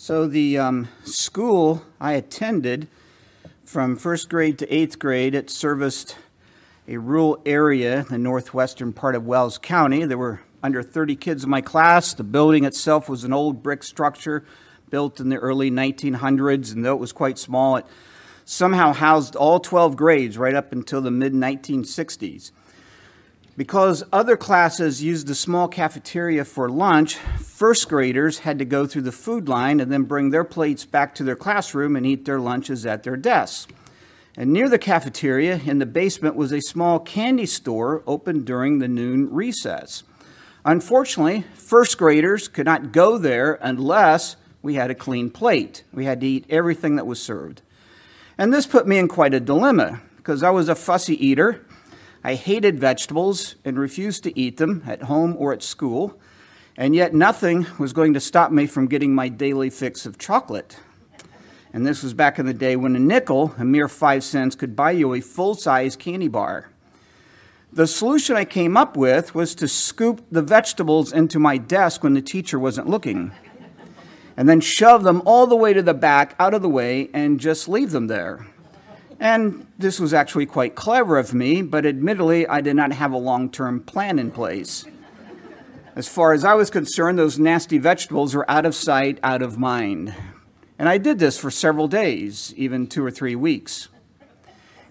So the school I attended from first grade to eighth grade, it serviced a rural area in the northwestern part of Wells County. There were under 30 kids in my class. The building itself was an old brick structure built in the early 1900s, and though it was quite small, it somehow housed all 12 grades right up until the mid-1960s. Because other classes used the small cafeteria for lunch, first graders had to go through the food line and then bring their plates back to their classroom and eat their lunches at their desks. And near the cafeteria, in the basement, was a small candy store open during the noon recess. Unfortunately, first graders could not go there unless we had a clean plate. We had to eat everything that was served. And this put me in quite a dilemma because I was a fussy eater. I hated vegetables and refused to eat them at home or at school, and yet nothing was going to stop me from getting my daily fix of chocolate. And this was back in the day when a nickel, a mere 5 cents, could buy you a full-size candy bar. The solution I came up with was to scoop the vegetables into my desk when the teacher wasn't looking, and then shove them all the way to the back, out of the way, and just leave them there. And this was actually quite clever of me, but admittedly, I did not have a long-term plan in place. As far as I was concerned, those nasty vegetables were out of sight, out of mind. And I did this for several days, even 2 or 3 weeks.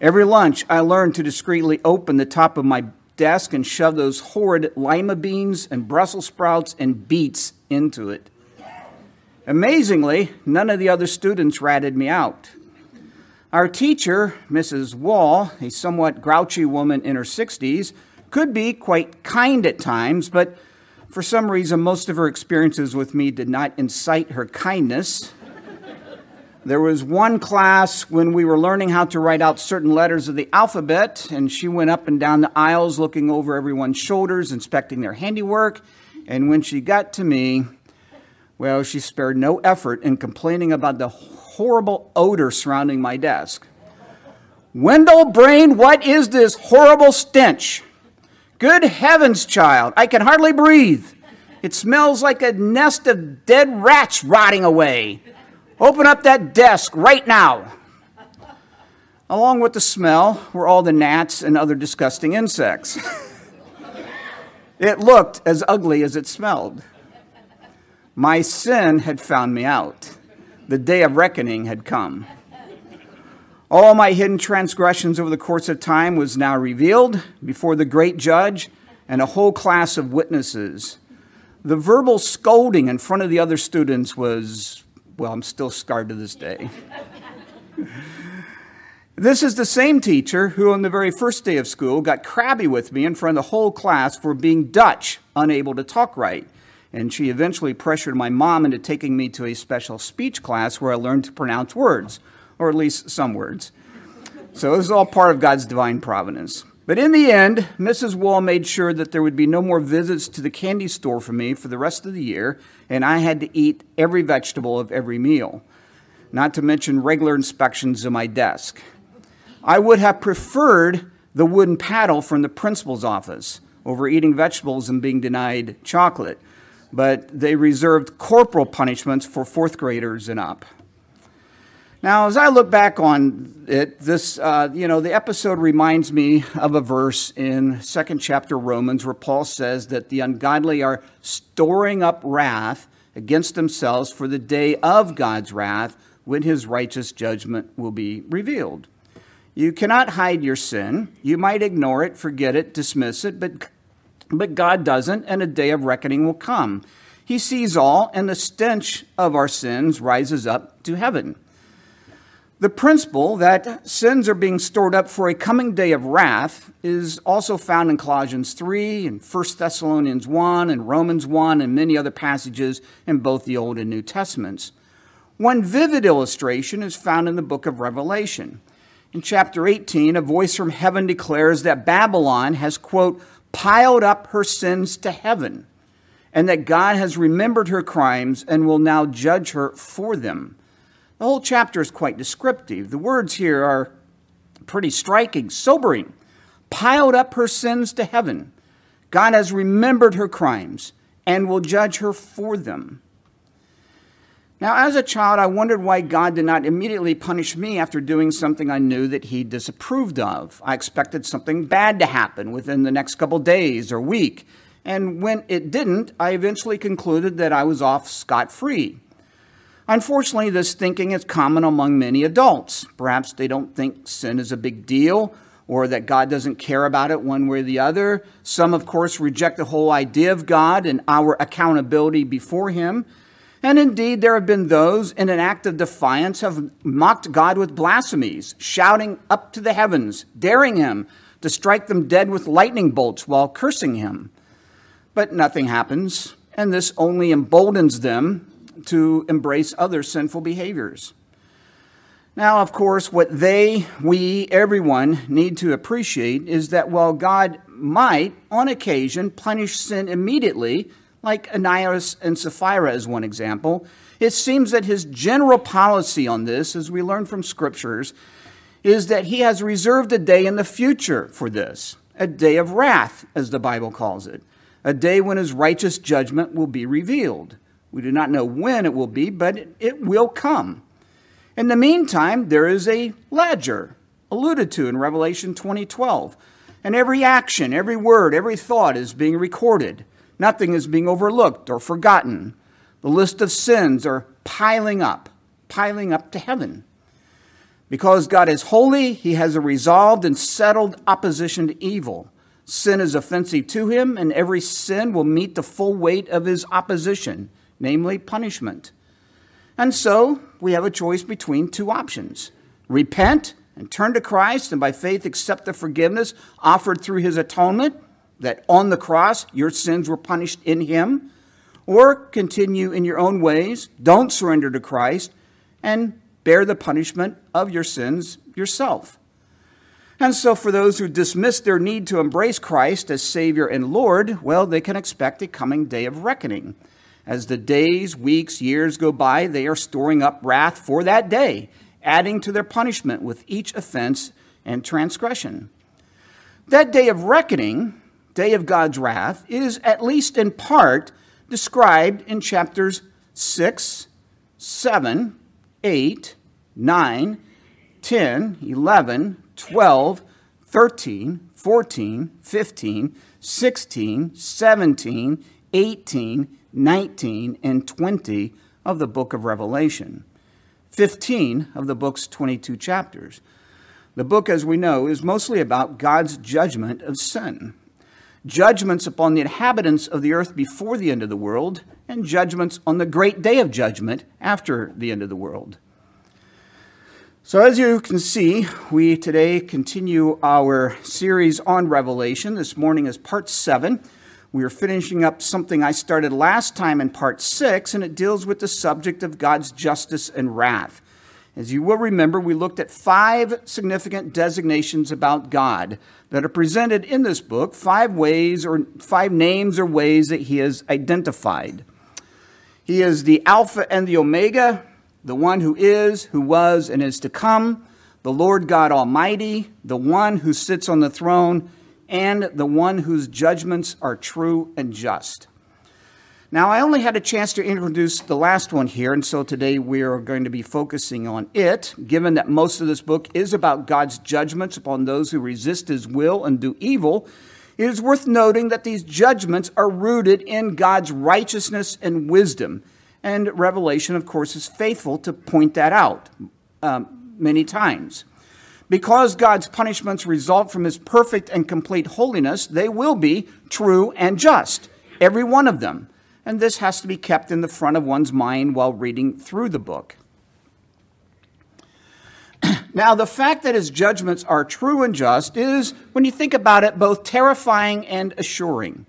Every lunch, I learned to discreetly open the top of my desk and shove those horrid lima beans and Brussels sprouts and beets into it. Amazingly, none of the other students ratted me out. Our teacher, Mrs. Wall, a somewhat grouchy woman in her 60s, could be quite kind at times, but for some reason, most of her experiences with me did not incite her kindness. There was one class when we were learning how to write out certain letters of the alphabet, and she went up and down the aisles looking over everyone's shoulders, inspecting their handiwork, and when she got to me, well, she spared no effort in complaining about the horrible odor surrounding my desk. "Wendell Brain, what is this horrible stench? Good heavens, child, I can hardly breathe. It smells like a nest of dead rats rotting away. Open up that desk right now." Along with the smell were all the gnats and other disgusting insects. It looked as ugly as it smelled. My sin had found me out. The day of reckoning had come. All my hidden transgressions over the course of time was now revealed before the great judge and a whole class of witnesses. The verbal scolding in front of the other students was, well, I'm still scarred to this day. This is the same teacher who on the very first day of school got crabby with me in front of the whole class for being Dutch, unable to talk right. And she eventually pressured my mom into taking me to a special speech class where I learned to pronounce words, or at least some words. So this is all part of God's divine providence. But in the end, Mrs. Wall made sure that there would be no more visits to the candy store for me for the rest of the year, and I had to eat every vegetable of every meal, not to mention regular inspections of my desk. I would have preferred the wooden paddle from the principal's office over eating vegetables and being denied chocolate. But they reserved corporal punishments for fourth graders and up. Now, as I look back on it, this, the episode reminds me of a verse in 2nd chapter Romans where Paul says that the ungodly are storing up wrath against themselves for the day of God's wrath when his righteous judgment will be revealed. You cannot hide your sin. You might ignore it, forget it, dismiss it, But God doesn't, and a day of reckoning will come. He sees all, and the stench of our sins rises up to heaven. The principle that sins are being stored up for a coming day of wrath is also found in Colossians 3 and 1 Thessalonians 1 and Romans 1 and many other passages in both the Old and New Testaments. One vivid illustration is found in the book of Revelation. In chapter 18, a voice from heaven declares that Babylon has, quote, piled up her sins to heaven, and that God has remembered her crimes and will now judge her for them. The whole chapter is quite descriptive. The words here are pretty striking, sobering. Piled up her sins to heaven. God has remembered her crimes and will judge her for them. Now, as a child, I wondered why God did not immediately punish me after doing something I knew that he disapproved of. I expected something bad to happen within the next couple days or week, and when it didn't, I eventually concluded that I was off scot-free. Unfortunately, this thinking is common among many adults. Perhaps they don't think sin is a big deal, or that God doesn't care about it one way or the other. Some, of course, reject the whole idea of God and our accountability before him. And indeed, there have been those in an act of defiance have mocked God with blasphemies, shouting up to the heavens, daring him to strike them dead with lightning bolts while cursing him. But nothing happens, and this only emboldens them to embrace other sinful behaviors. Now, of course, what everyone need to appreciate is that while God might, on occasion, punish sin immediately, like Ananias and Sapphira is one example, it seems that his general policy on this, as we learn from scriptures, is that he has reserved a day in the future for this, a day of wrath, as the Bible calls it, a day when his righteous judgment will be revealed. We do not know when it will be, but it will come. In the meantime, there is a ledger alluded to in Revelation 20:12, and every action, every word, every thought is being recorded. Nothing is being overlooked or forgotten. The list of sins are piling up to heaven. Because God is holy, he has a resolved and settled opposition to evil. Sin is offensive to him, and every sin will meet the full weight of his opposition, namely punishment. And so, we have a choice between two options. Repent and turn to Christ, and by faith accept the forgiveness offered through his atonement, that on the cross your sins were punished in him, or continue in your own ways, don't surrender to Christ, and bear the punishment of your sins yourself. And so for those who dismiss their need to embrace Christ as Savior and Lord, well, they can expect a coming day of reckoning. As the days, weeks, years go by, they are storing up wrath for that day, adding to their punishment with each offense and transgression. That day of reckoning, day of God's wrath, is at least in part described in chapters 6, 7, 8, 9, 10, 11, 12, 13, 14, 15, 16, 17, 18, 19, and 20 of the book of Revelation, 15 of the book's 22 chapters. The book, as we know, is mostly about God's judgment of sin, judgments upon the inhabitants of the earth before the end of the world, and judgments on the great day of judgment after the end of the world. So as you can see, we today continue our series on Revelation. This morning is part 7. We are finishing up something I started last time in part 6, and it deals with the subject of God's justice and wrath. As you will remember, we looked at 5 significant designations about God that are presented in this book, 5 names or ways that he is identified. He is the Alpha and the Omega, the one who is, who was, and is to come, the Lord God Almighty, the one who sits on the throne, and the one whose judgments are true and just. Now, I only had a chance to introduce the last one here, and so today we are going to be focusing on it, given that most of this book is about God's judgments upon those who resist his will and do evil. It is worth noting that these judgments are rooted in God's righteousness and wisdom, and Revelation, of course, is faithful to point that out many times. Because God's punishments result from his perfect and complete holiness, they will be true and just, every one of them. And this has to be kept in the front of one's mind while reading through the book. Now, the fact that his judgments are true and just is, when you think about it, both terrifying and assuring.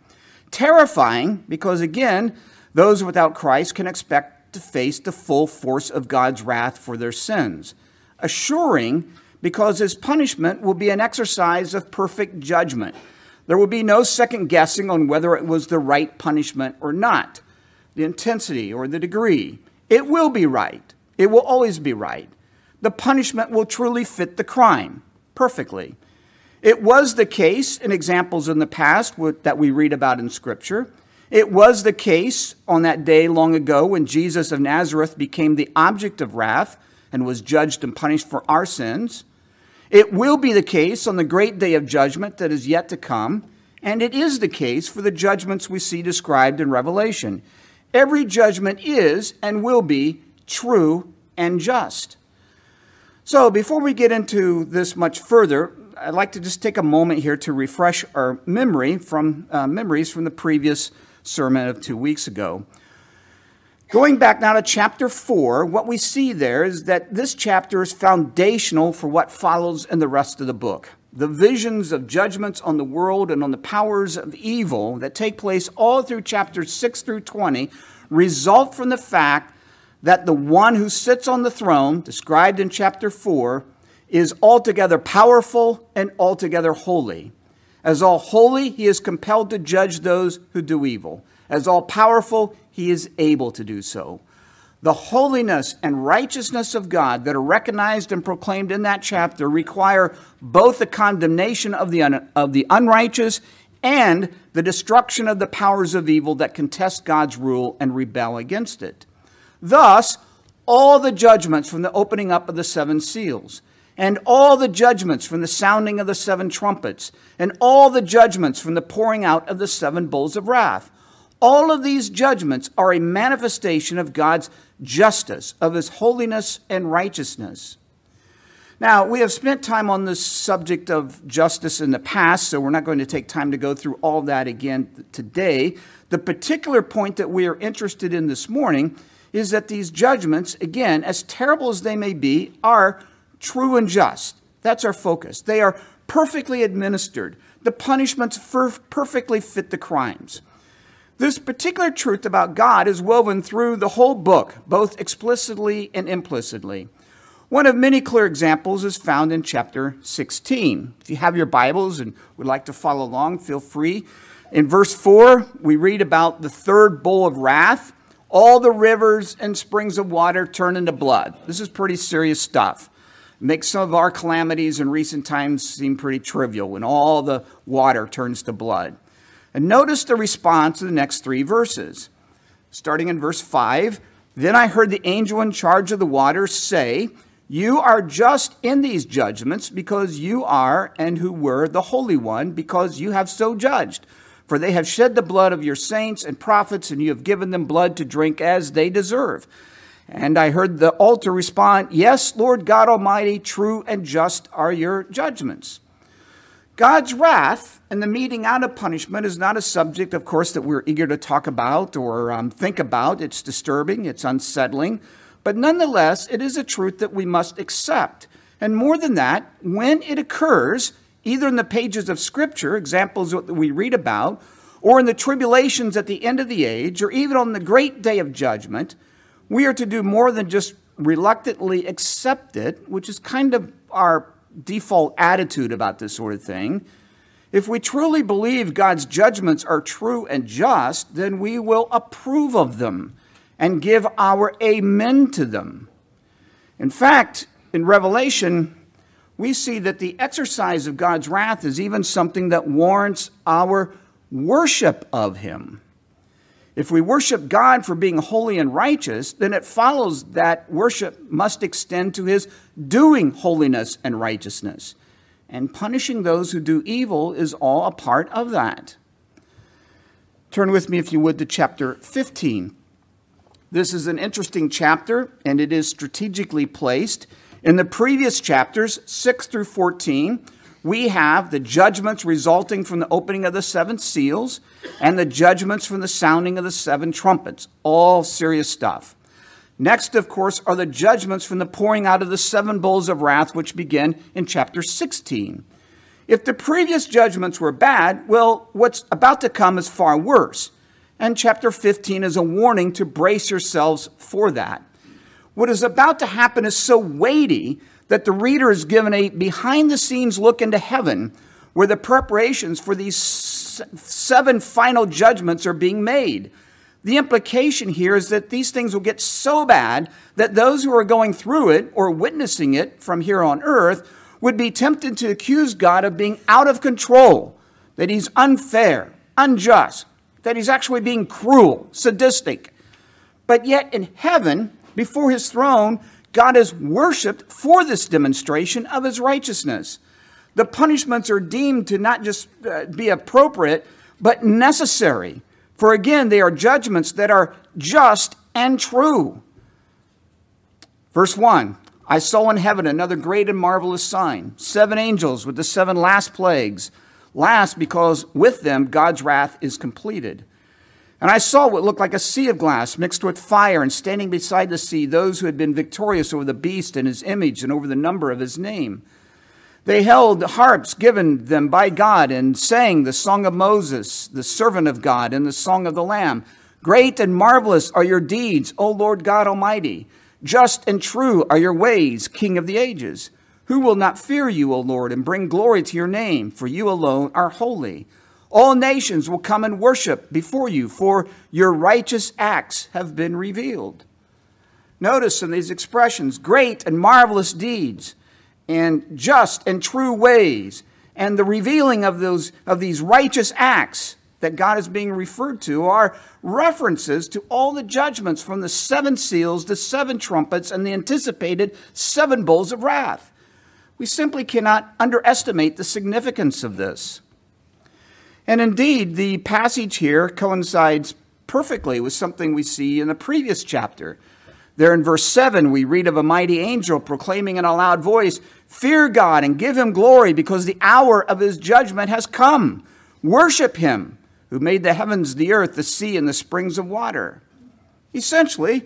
Terrifying because, again, those without Christ can expect to face the full force of God's wrath for their sins. Assuring because his punishment will be an exercise of perfect judgment. There will be no second guessing on whether it was the right punishment or not, the intensity or the degree. It will be right. It will always be right. The punishment will truly fit the crime perfectly. It was the case in examples in the past that we read about in Scripture. It was the case on that day long ago when Jesus of Nazareth became the object of wrath and was judged and punished for our sins. It will be the case on the great day of judgment that is yet to come, and it is the case for the judgments we see described in Revelation. Every judgment is and will be true and just. So before we get into this much further, I'd like to just take a moment here to refresh our memory from memories from the previous sermon of 2 weeks ago. Going back now to chapter 4, what we see there is that this chapter is foundational for what follows in the rest of the book. The visions of judgments on the world and on the powers of evil that take place all through chapters 6 through 20 result from the fact that the one who sits on the throne, described in chapter 4, is altogether powerful and altogether holy. As all holy, he is compelled to judge those who do evil. As all powerful, he is able to do so. The holiness and righteousness of God that are recognized and proclaimed in that chapter require both the condemnation of the unrighteous and the destruction of the powers of evil that contest God's rule and rebel against it. Thus, all the judgments from the opening up of the seven seals, and all the judgments from the sounding of the seven trumpets, and all the judgments from the pouring out of the seven bowls of wrath, all of these judgments are a manifestation of God's justice, of his holiness and righteousness. Now, we have spent time on this subject of justice in the past, so we're not going to take time to go through all that again today. The particular point that we are interested in this morning is that these judgments, again, as terrible as they may be, are true and just. That's our focus. They are perfectly administered. The punishments perfectly fit the crimes. This particular truth about God is woven through the whole book, both explicitly and implicitly. One of many clear examples is found in chapter 16. If you have your Bibles and would like to follow along, feel free. In verse 4, we read about the third bowl of wrath. All the rivers and springs of water turn into blood. This is pretty serious stuff. It makes some of our calamities in recent times seem pretty trivial when all the water turns to blood. And notice the response to the next three verses. Starting in verse 5, "Then I heard the angel in charge of the waters say, 'You are just in these judgments because you are and who were the Holy One, because you have so judged. For they have shed the blood of your saints and prophets, and you have given them blood to drink as they deserve.' And I heard the altar respond, 'Yes, Lord God Almighty, true and just are your judgments.'" God's wrath and the meting out of punishment is not a subject, of course, that we're eager to talk about or think about. It's disturbing, it's unsettling, but nonetheless, it is a truth that we must accept. And more than that, when it occurs, either in the pages of Scripture, examples that we read about, or in the tribulations at the end of the age, or even on the great day of judgment, we are to do more than just reluctantly accept it, which is kind of our default attitude about this sort of thing. If we truly believe God's judgments are true and just, then we will approve of them and give our amen to them. In fact, in Revelation, we see that the exercise of God's wrath is even something that warrants our worship of him. If we worship God for being holy and righteous, then it follows that worship must extend to his doing holiness and righteousness. And punishing those who do evil is all a part of that. Turn with me, if you would, to chapter 15. This is an interesting chapter, and it is strategically placed. In the previous chapters, 6 through 14, we have the judgments resulting from the opening of the seven seals and the judgments from the sounding of the seven trumpets. All serious stuff. Next, of course, are the judgments from the pouring out of the seven bowls of wrath, which begin in chapter 16. If the previous judgments were bad, well, what's about to come is far worse. And chapter 15 is a warning to brace yourselves for that. What is about to happen is so weighty that the reader is given a behind-the-scenes look into heaven where the preparations for these seven final judgments are being made. The implication here is that these things will get so bad that those who are going through it or witnessing it from here on earth would be tempted to accuse God of being out of control, that he's unfair, unjust, that he's actually being cruel, sadistic. But yet in heaven, before his throne, God is worshipped for this demonstration of his righteousness. The punishments are deemed to not just be appropriate, but necessary. For again, they are judgments that are just and true. Verse 1, I saw in heaven another great and marvelous sign, 7 angels with the 7 last plagues, last because with them God's wrath is completed. And I saw what looked like a sea of glass mixed with fire, and standing beside the sea, those who had been victorious over the beast and his image and over the number of his name. They held harps given them by God and sang the song of Moses, the servant of God, and the song of the Lamb. Great and marvelous are your deeds, O Lord God Almighty. Just and true are your ways, King of the ages. Who will not fear you, O Lord, and bring glory to your name? For you alone are holy. All nations will come and worship before you, for your righteous acts have been revealed. Notice in these expressions, great and marvelous deeds, and just and true ways, and the revealing of these righteous acts that God is being referred to are references to all the judgments from the 7 seals, the 7 trumpets, and the anticipated 7 bowls of wrath. We simply cannot underestimate the significance of this. And indeed, the passage here coincides perfectly with something we see in the previous chapter. There in verse 7, we read of a mighty angel proclaiming in a loud voice, "Fear God and give him glory, because the hour of his judgment has come. Worship him who made the heavens, the earth, the sea, and the springs of water." Essentially,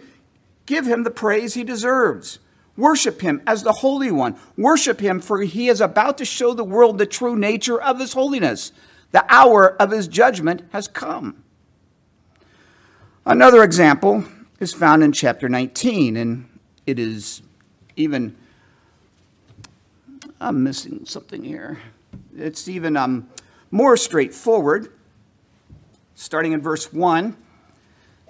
give him the praise he deserves. Worship him as the Holy One. Worship him, for he is about to show the world the true nature of his holiness. The hour of his judgment has come. Another example is found in chapter 19, and it is even, I'm missing something here. It's even more straightforward. Starting in verse 1,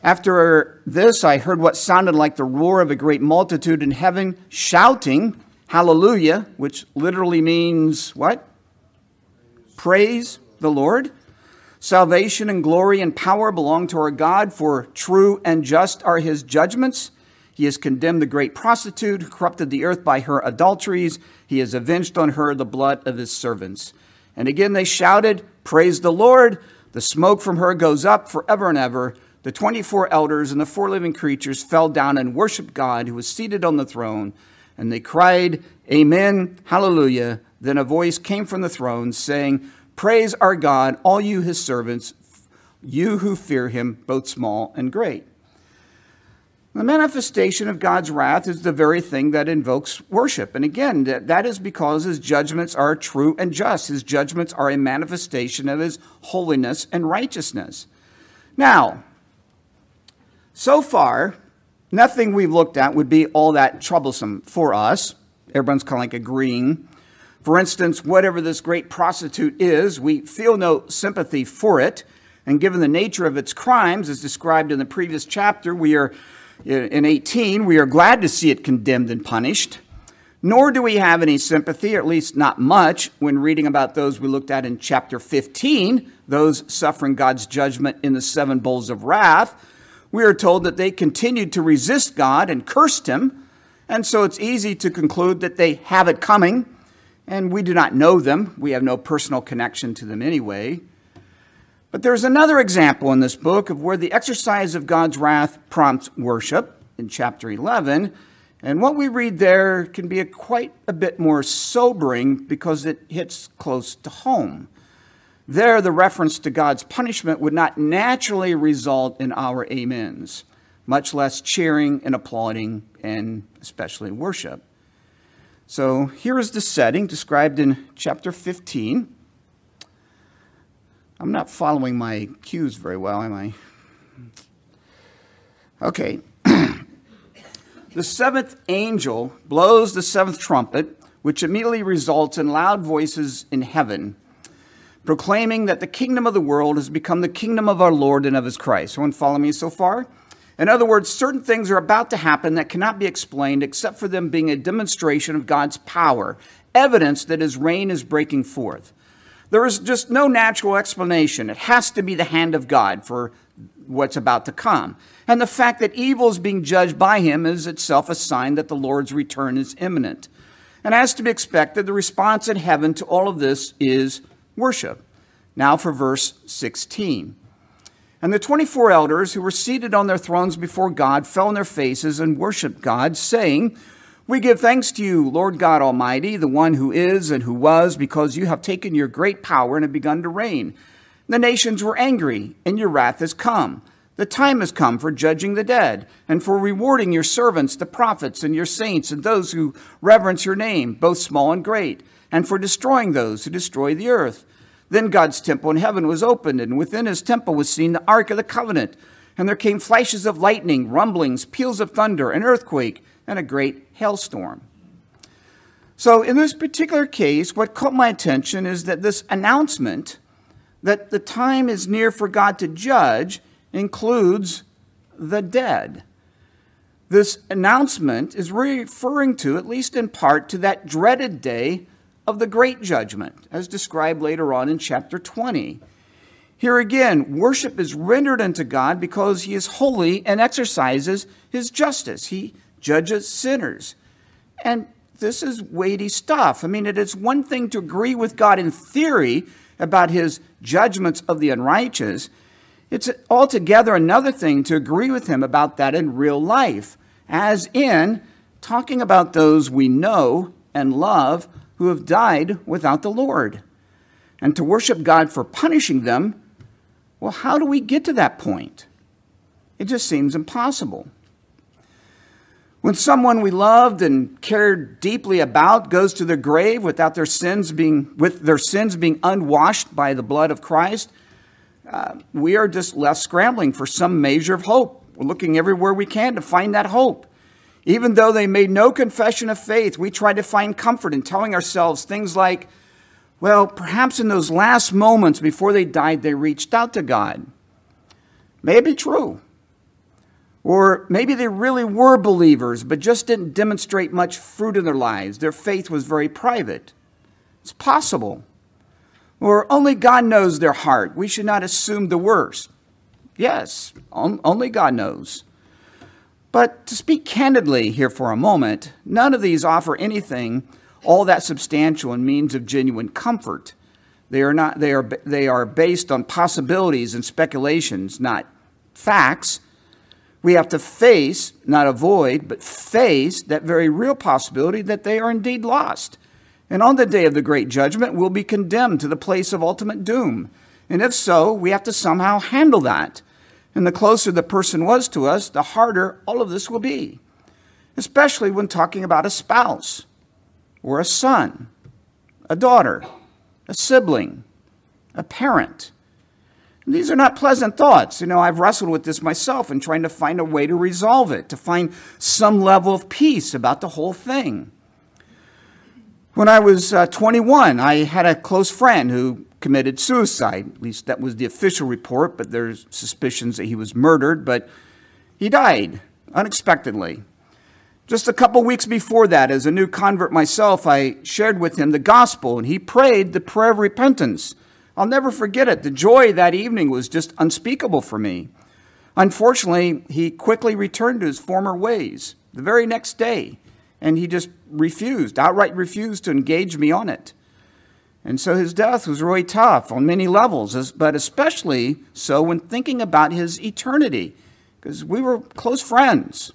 after this I heard what sounded like the roar of a great multitude in heaven, shouting, "Hallelujah," which literally means what? Praise the Lord. Salvation and glory and power belong to our God, for true and just are his judgments. He has condemned the great prostitute who corrupted the earth by her adulteries. He has avenged on her the blood of his servants. And again they shouted, "Praise the Lord. The smoke from her goes up forever and ever." The 24 elders and the 4 living creatures fell down and worshiped God, who was seated on the throne. And they cried, "Amen, hallelujah." Then a voice came from the throne saying, "Praise our God, all you his servants, you who fear him, both small and great." The manifestation of God's wrath is the very thing that invokes worship. And again, that is because his judgments are true and just. His judgments are a manifestation of his holiness and righteousness. Now, so far, nothing we've looked at would be all that troublesome for us. Everyone's kind of like agreeing. For instance, whatever this great prostitute is, we feel no sympathy for it. And given the nature of its crimes, as described in the previous chapter, in 18, we are glad to see it condemned and punished. Nor do we have any sympathy, or at least not much, when reading about those we looked at in chapter 15, those suffering God's judgment in the 7 bowls of wrath. We are told that they continued to resist God and cursed him. And so it's easy to conclude that they have it coming. And we do not know them. We have no personal connection to them anyway. But there's another example in this book of where the exercise of God's wrath prompts worship in chapter 11. And what we read there can be quite a bit more sobering because it hits close to home. There, the reference to God's punishment would not naturally result in our amens, much less cheering and applauding and especially worship. So here is the setting described in chapter 15. I'm not following my cues very well, am I? Okay. The 7th angel blows the 7th trumpet, which immediately results in loud voices in heaven, proclaiming that the kingdom of the world has become the kingdom of our Lord and of his Christ. Everyone follow me so far? In other words, certain things are about to happen that cannot be explained except for them being a demonstration of God's power, evidence that his reign is breaking forth. There is just no natural explanation. It has to be the hand of God for what's about to come. And the fact that evil is being judged by him is itself a sign that the Lord's return is imminent. And as to be expected, the response in heaven to all of this is worship. Now for verse 16. And the 24 elders who were seated on their thrones before God fell on their faces and worshiped God, saying, "We give thanks to you, Lord God Almighty, the one who is and who was, because you have taken your great power and have begun to reign. The nations were angry, and your wrath has come. The time has come for judging the dead and for rewarding your servants, the prophets and your saints and those who reverence your name, both small and great, and for destroying those who destroy the earth." Then God's temple in heaven was opened, and within his temple was seen the Ark of the Covenant. And there came flashes of lightning, rumblings, peals of thunder, an earthquake, and a great hailstorm. So in this particular case, what caught my attention is that this announcement that the time is near for God to judge includes the dead. This announcement is referring to, at least in part, to that dreaded day of the great judgment, as described later on in chapter 20. Here again, worship is rendered unto God because he is holy and exercises his justice. He judges sinners. And this is weighty stuff. I mean, it is one thing to agree with God in theory about his judgments of the unrighteous. It's altogether another thing to agree with him about that in real life, as in talking about those we know and love who have died without the Lord. And to worship God for punishing them, well, how do we get to that point? It just seems impossible. When someone we loved and cared deeply about goes to their grave without their sins being, with their sins being unwashed by the blood of Christ, we are just left scrambling for some measure of hope. We're looking everywhere we can to find that hope. Even though they made no confession of faith, we try to find comfort in telling ourselves things like, well, perhaps in those last moments before they died, they reached out to God. Maybe true. Or maybe they really were believers, but just didn't demonstrate much fruit in their lives. Their faith was very private. It's possible. Or only God knows their heart. We should not assume the worst. Yes, only God knows. But to speak candidly here for a moment, none of these offer anything all that substantial and means of genuine comfort. They are based on possibilities and speculations, not facts. We have to face, not avoid, but face that very real possibility that they are indeed lost. And on the day of the great judgment, we'll be condemned to the place of ultimate doom. And if so, we have to somehow handle that. And the closer the person was to us, the harder all of this will be, especially when talking about a spouse or a son, a daughter, a sibling, a parent. These are not pleasant thoughts. You know, I've wrestled with this myself and trying to find a way to resolve it, to find some level of peace about the whole thing. When I was 21, I had a close friend who committed suicide. At least that was the official report, but there's suspicions that he was murdered, but he died unexpectedly. Just a couple weeks before that, as a new convert myself, I shared with him the gospel, and he prayed the prayer of repentance. I'll never forget it. The joy that evening was just unspeakable for me. Unfortunately, he quickly returned to his former ways the very next day, and he just outright refused to engage me on it. And so his death was really tough on many levels, but especially so when thinking about his eternity, because we were close friends.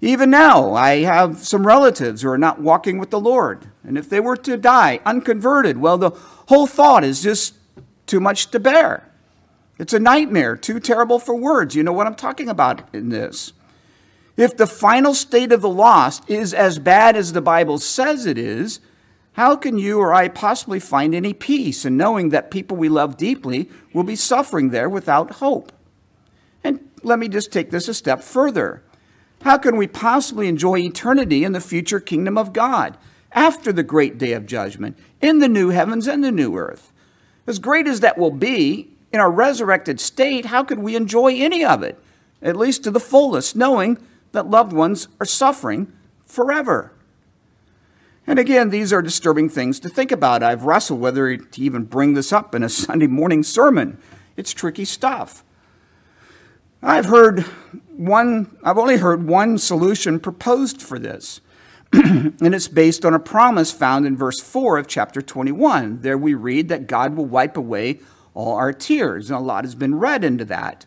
Even now, I have some relatives who are not walking with the Lord. And if they were to die unconverted, well, the whole thought is just too much to bear. It's a nightmare, too terrible for words. You know what I'm talking about in this. If the final state of the lost is as bad as the Bible says it is, how can you or I possibly find any peace in knowing that people we love deeply will be suffering there without hope? And let me just take this a step further. How can we possibly enjoy eternity in the future kingdom of God after the great day of judgment in the new heavens and the new earth? As great as that will be in our resurrected state, how could we enjoy any of it, at least to the fullest, knowing that loved ones are suffering forever? And again, these are disturbing things to think about. I've wrestled whether to even bring this up in a Sunday morning sermon. It's tricky stuff. I've only heard one solution proposed for this, and it's based on a promise found in verse 4 of chapter 21. There we read that God will wipe away all our tears, and a lot has been read into that.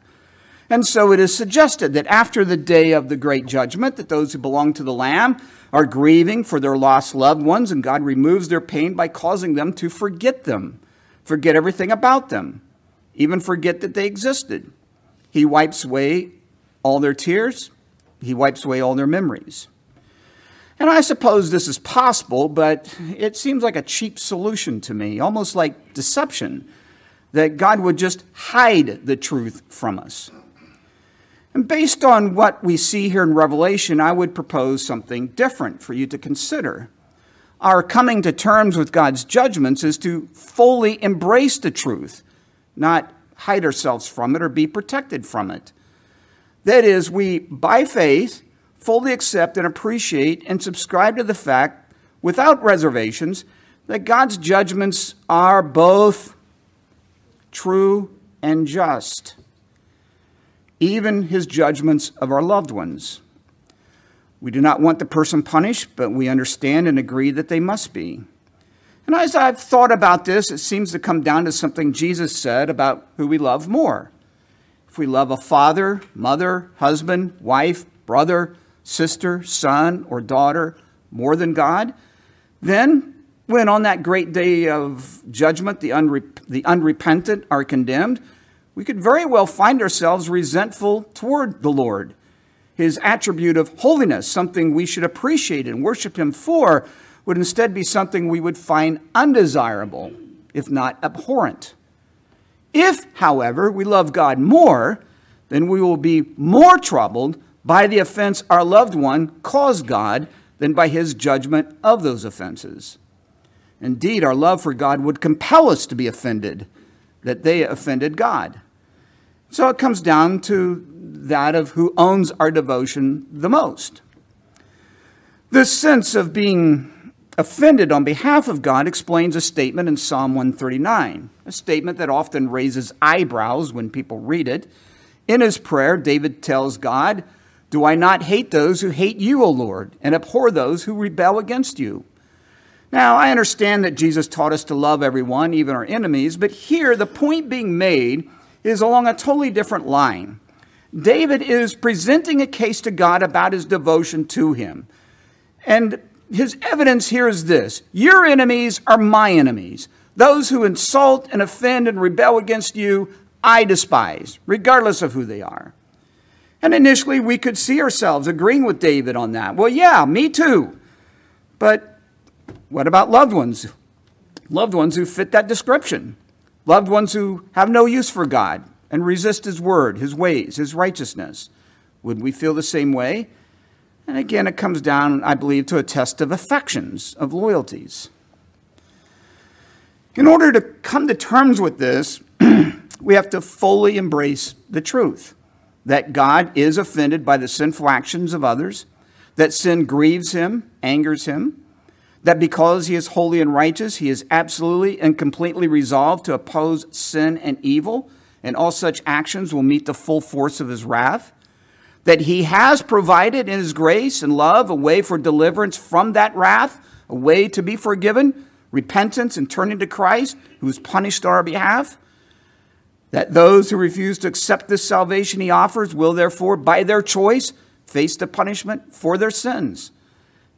And so it is suggested that after the day of the great judgment, that those who belong to the Lamb are grieving for their lost loved ones, and God removes their pain by causing them to forget them, forget everything about them, even forget that they existed. He wipes away all their tears. He wipes away all their memories. And I suppose this is possible, but it seems like a cheap solution to me, almost like deception, that God would just hide the truth from us. And based on what we see here in Revelation, I would propose something different for you to consider. Our coming to terms with God's judgments is to fully embrace the truth, not hide ourselves from it or be protected from it. That is, we, by faith, fully accept and appreciate and subscribe to the fact, without reservations, that God's judgments are both true and just, even his judgments of our loved ones. We do not want the person punished, but we understand and agree that they must be. And as I've thought about this, it seems to come down to something Jesus said about who we love more. If we love a father, mother, husband, wife, brother, sister, son, or daughter more than God, then when on that great day of judgment the unrepentant are condemned, we could very well find ourselves resentful toward the Lord, his attribute of holiness, something we should appreciate and worship him for, would instead be something we would find undesirable, if not abhorrent. If, however, we love God more, then we will be more troubled by the offense our loved one caused God than by his judgment of those offenses. Indeed, our love for God would compel us to be offended, that they offended God. So it comes down to that of who owns our devotion the most. This sense of being offended on behalf of God explains a statement in Psalm 139, a statement that often raises eyebrows when people read it. In his prayer, David tells God, "Do I not hate those who hate you, O Lord, and abhor those who rebel against you?" Now, I understand that Jesus taught us to love everyone, even our enemies, but here the point being made is along a totally different line. David is presenting a case to God about his devotion to him. And his evidence here is this: your enemies are my enemies. Those who insult and offend and rebel against you, I despise, regardless of who they are. And initially, we could see ourselves agreeing with David on that. Well, yeah, me too. But what about loved ones? Loved ones who fit that description. Loved ones who have no use for God and resist his word, his ways, his righteousness. Would we feel the same way? And again, it comes down, I believe, to a test of affections, of loyalties. In order to come to terms with this, we have to fully embrace the truth that God is offended by the sinful actions of others, that sin grieves him, angers him, that because he is holy and righteous, he is absolutely and completely resolved to oppose sin and evil, and all such actions will meet the full force of his wrath, that he has provided in his grace and love a way for deliverance from that wrath, a way to be forgiven, repentance and turning to Christ, who is punished on our behalf, that those who refuse to accept this salvation he offers will therefore, by their choice, face the punishment for their sins,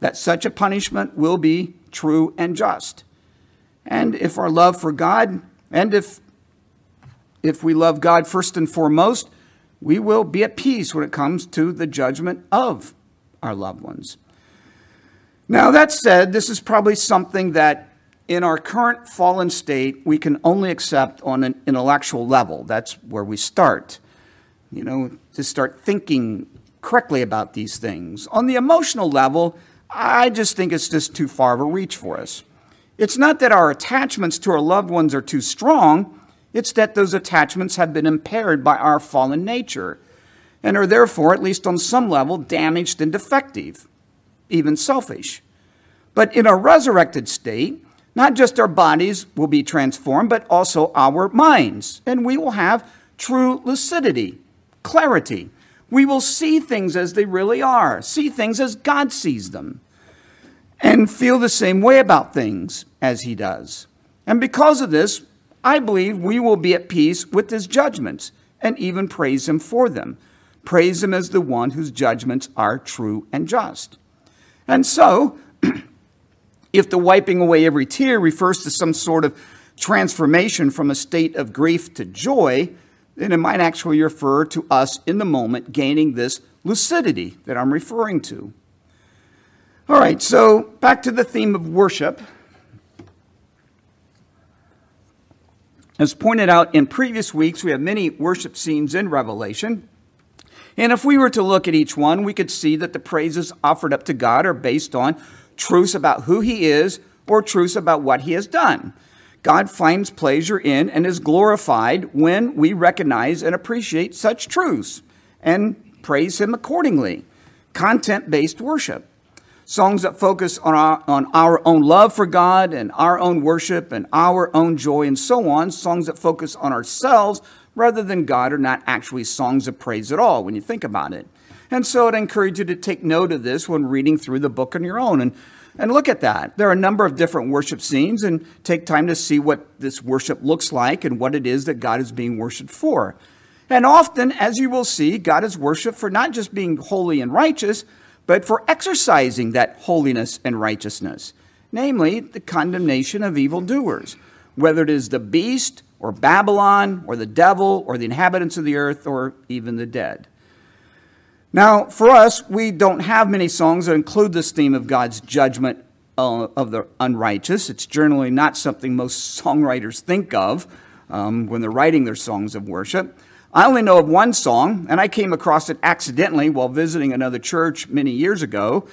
that such a punishment will be true and just. And if our love for God, and if we love God first and foremost, we will be at peace when it comes to the judgment of our loved ones. Now, that said, this is probably something that in our current fallen state, we can only accept on an intellectual level. That's where we start, to start thinking correctly about these things. On the emotional level, I just think it's just too far of a reach for us. It's not that our attachments to our loved ones are too strong. It's that those attachments have been impaired by our fallen nature and are therefore, at least on some level, damaged and defective, even selfish. But in our resurrected state, not just our bodies will be transformed, but also our minds. And we will have true lucidity, clarity. We will see things as they really are, see things as God sees them, and feel the same way about things as he does. And because of this, I believe we will be at peace with his judgments and even praise him for them. Praise him as the one whose judgments are true and just. And so, if the wiping away every tear refers to some sort of transformation from a state of grief to joy, then it might actually refer to us in the moment gaining this lucidity that I'm referring to. All right, so back to the theme of worship. As pointed out in previous weeks, we have many worship scenes in Revelation. And if we were to look at each one, we could see that the praises offered up to God are based on truths about who he is or truths about what he has done. God finds pleasure in and is glorified when we recognize and appreciate such truths and praise him accordingly. Content-based worship. Songs that focus on our own love for God and our own worship and our own joy and so on. Songs that focus on ourselves rather than God are not actually songs of praise at all when you think about it. And so I'd encourage you to take note of this when reading through the book on your own and look at that. There are a number of different worship scenes, and take time to see what this worship looks like and what it is that God is being worshiped for. And often, as you will see, God is worshiped for not just being holy and righteous, but for exercising that holiness and righteousness, namely the condemnation of evildoers, whether it is the beast or Babylon or the devil or the inhabitants of the earth or even the dead. Now, for us, we don't have many songs that include this theme of God's judgment of the unrighteous. It's generally not something most songwriters think of when they're writing their songs of worship. I only know of one song, and I came across it accidentally while visiting another church many years ago.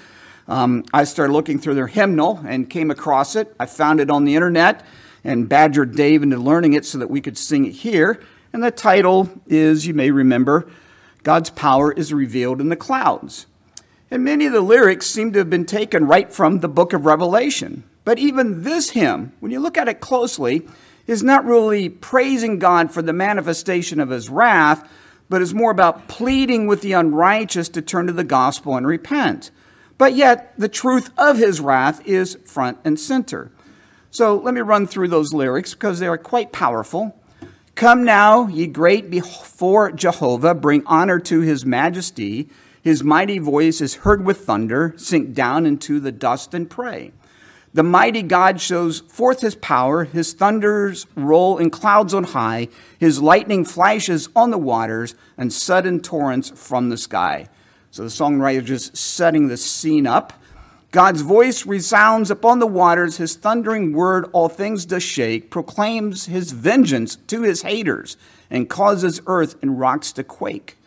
I started looking through their hymnal and came across it. I found it on the internet and badgered Dave into learning it so that we could sing it here. And the title is, you may remember, God's Power is Revealed in the Clouds. And many of the lyrics seem to have been taken right from the book of Revelation. But even this hymn, when you look at it closely, is not really praising God for the manifestation of his wrath, but is more about pleading with the unrighteous to turn to the gospel and repent. But yet, the truth of his wrath is front and center. So let me run through those lyrics because they are quite powerful. Come now, ye great before Jehovah, bring honor to his majesty. His mighty voice is heard with thunder, sink down into the dust and pray. The mighty God shows forth his power. His thunders roll in clouds on high. His lightning flashes on the waters and sudden torrents from the sky. So the songwriter is just setting the scene up. God's voice resounds upon the waters. His thundering word all things does shake, proclaims his vengeance to his haters and causes earth and rocks to quake.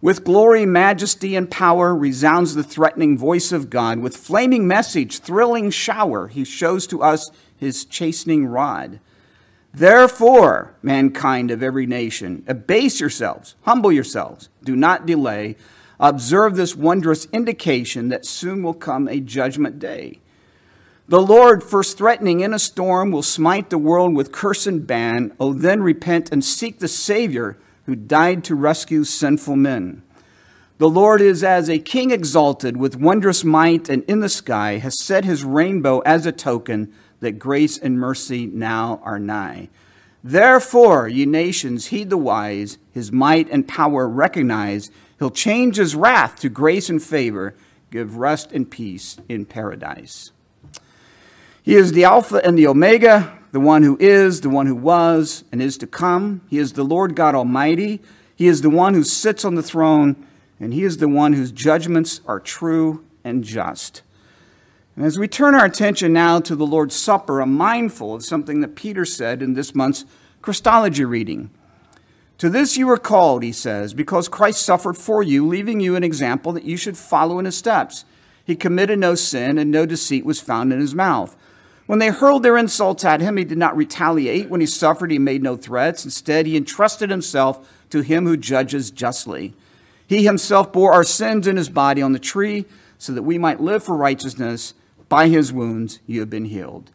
With glory, majesty, and power resounds the threatening voice of God. With flaming message, thrilling shower, he shows to us his chastening rod. Therefore, mankind of every nation, abase yourselves, humble yourselves, do not delay. Observe this wondrous indication that soon will come a judgment day. The Lord, first threatening in a storm, will smite the world with curse and ban. Oh, then repent and seek the Savior who died to rescue sinful men. The Lord is as a king exalted with wondrous might, and in the sky has set his rainbow as a token that grace and mercy now are nigh. Therefore, ye nations, heed the wise, his might and power recognize. He'll change his wrath to grace and favor, give rest and peace in paradise. He is the Alpha and the Omega, the one who is, the one who was, and is to come. He is the Lord God Almighty. He is the one who sits on the throne, and he is the one whose judgments are true and just. And as we turn our attention now to the Lord's Supper, I'm mindful of something that Peter said in this month's Christology reading. To this you were called, he says, because Christ suffered for you, leaving you an example that you should follow in his steps. He committed no sin, and no deceit was found in his mouth. When they hurled their insults at him, he did not retaliate. When he suffered, he made no threats. Instead, he entrusted himself to him who judges justly. He himself bore our sins in his body on the tree so that we might live for righteousness, By his wounds you have been healed.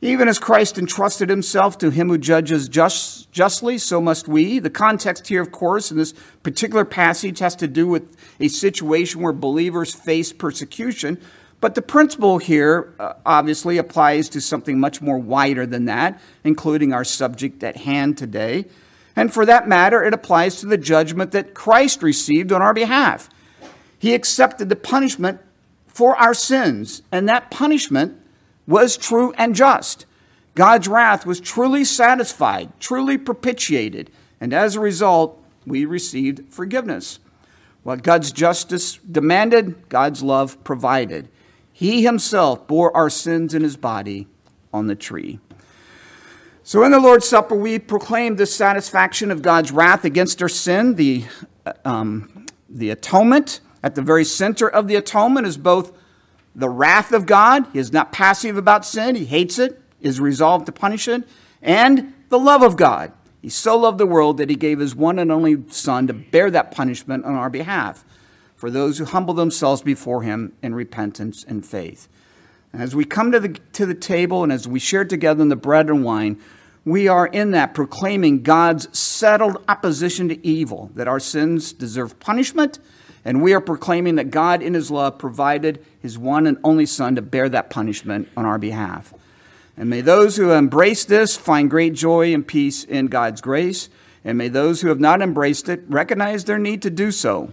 Even as Christ entrusted himself to him who judges justly, so must we. The context here, of course, in this particular passage has to do with a situation where believers face persecution. But the principle here obviously applies to something much more wider than that, including our subject at hand today. And for that matter, it applies to the judgment that Christ received on our behalf. He accepted the punishment for our sins, and that punishment was true and just. God's wrath was truly satisfied, truly propitiated, and as a result, we received forgiveness. What God's justice demanded, God's love provided. He himself bore our sins in his body on the tree. So in the Lord's Supper, we proclaim the satisfaction of God's wrath against our sin, the atonement. At the very center of the atonement is both the wrath of God. He is not passive about sin. He hates it, is resolved to punish it. And the love of God. He so loved the world that he gave his one and only Son to bear that punishment on our behalf for those who humble themselves before him in repentance and faith. And as we come to the table and as we share together in the bread and wine, we are in that proclaiming God's settled opposition to evil, that our sins deserve punishment, and we are proclaiming that God in his love provided his one and only Son to bear that punishment on our behalf. And may those who embrace this find great joy and peace in God's grace. And may those who have not embraced it recognize their need to do so.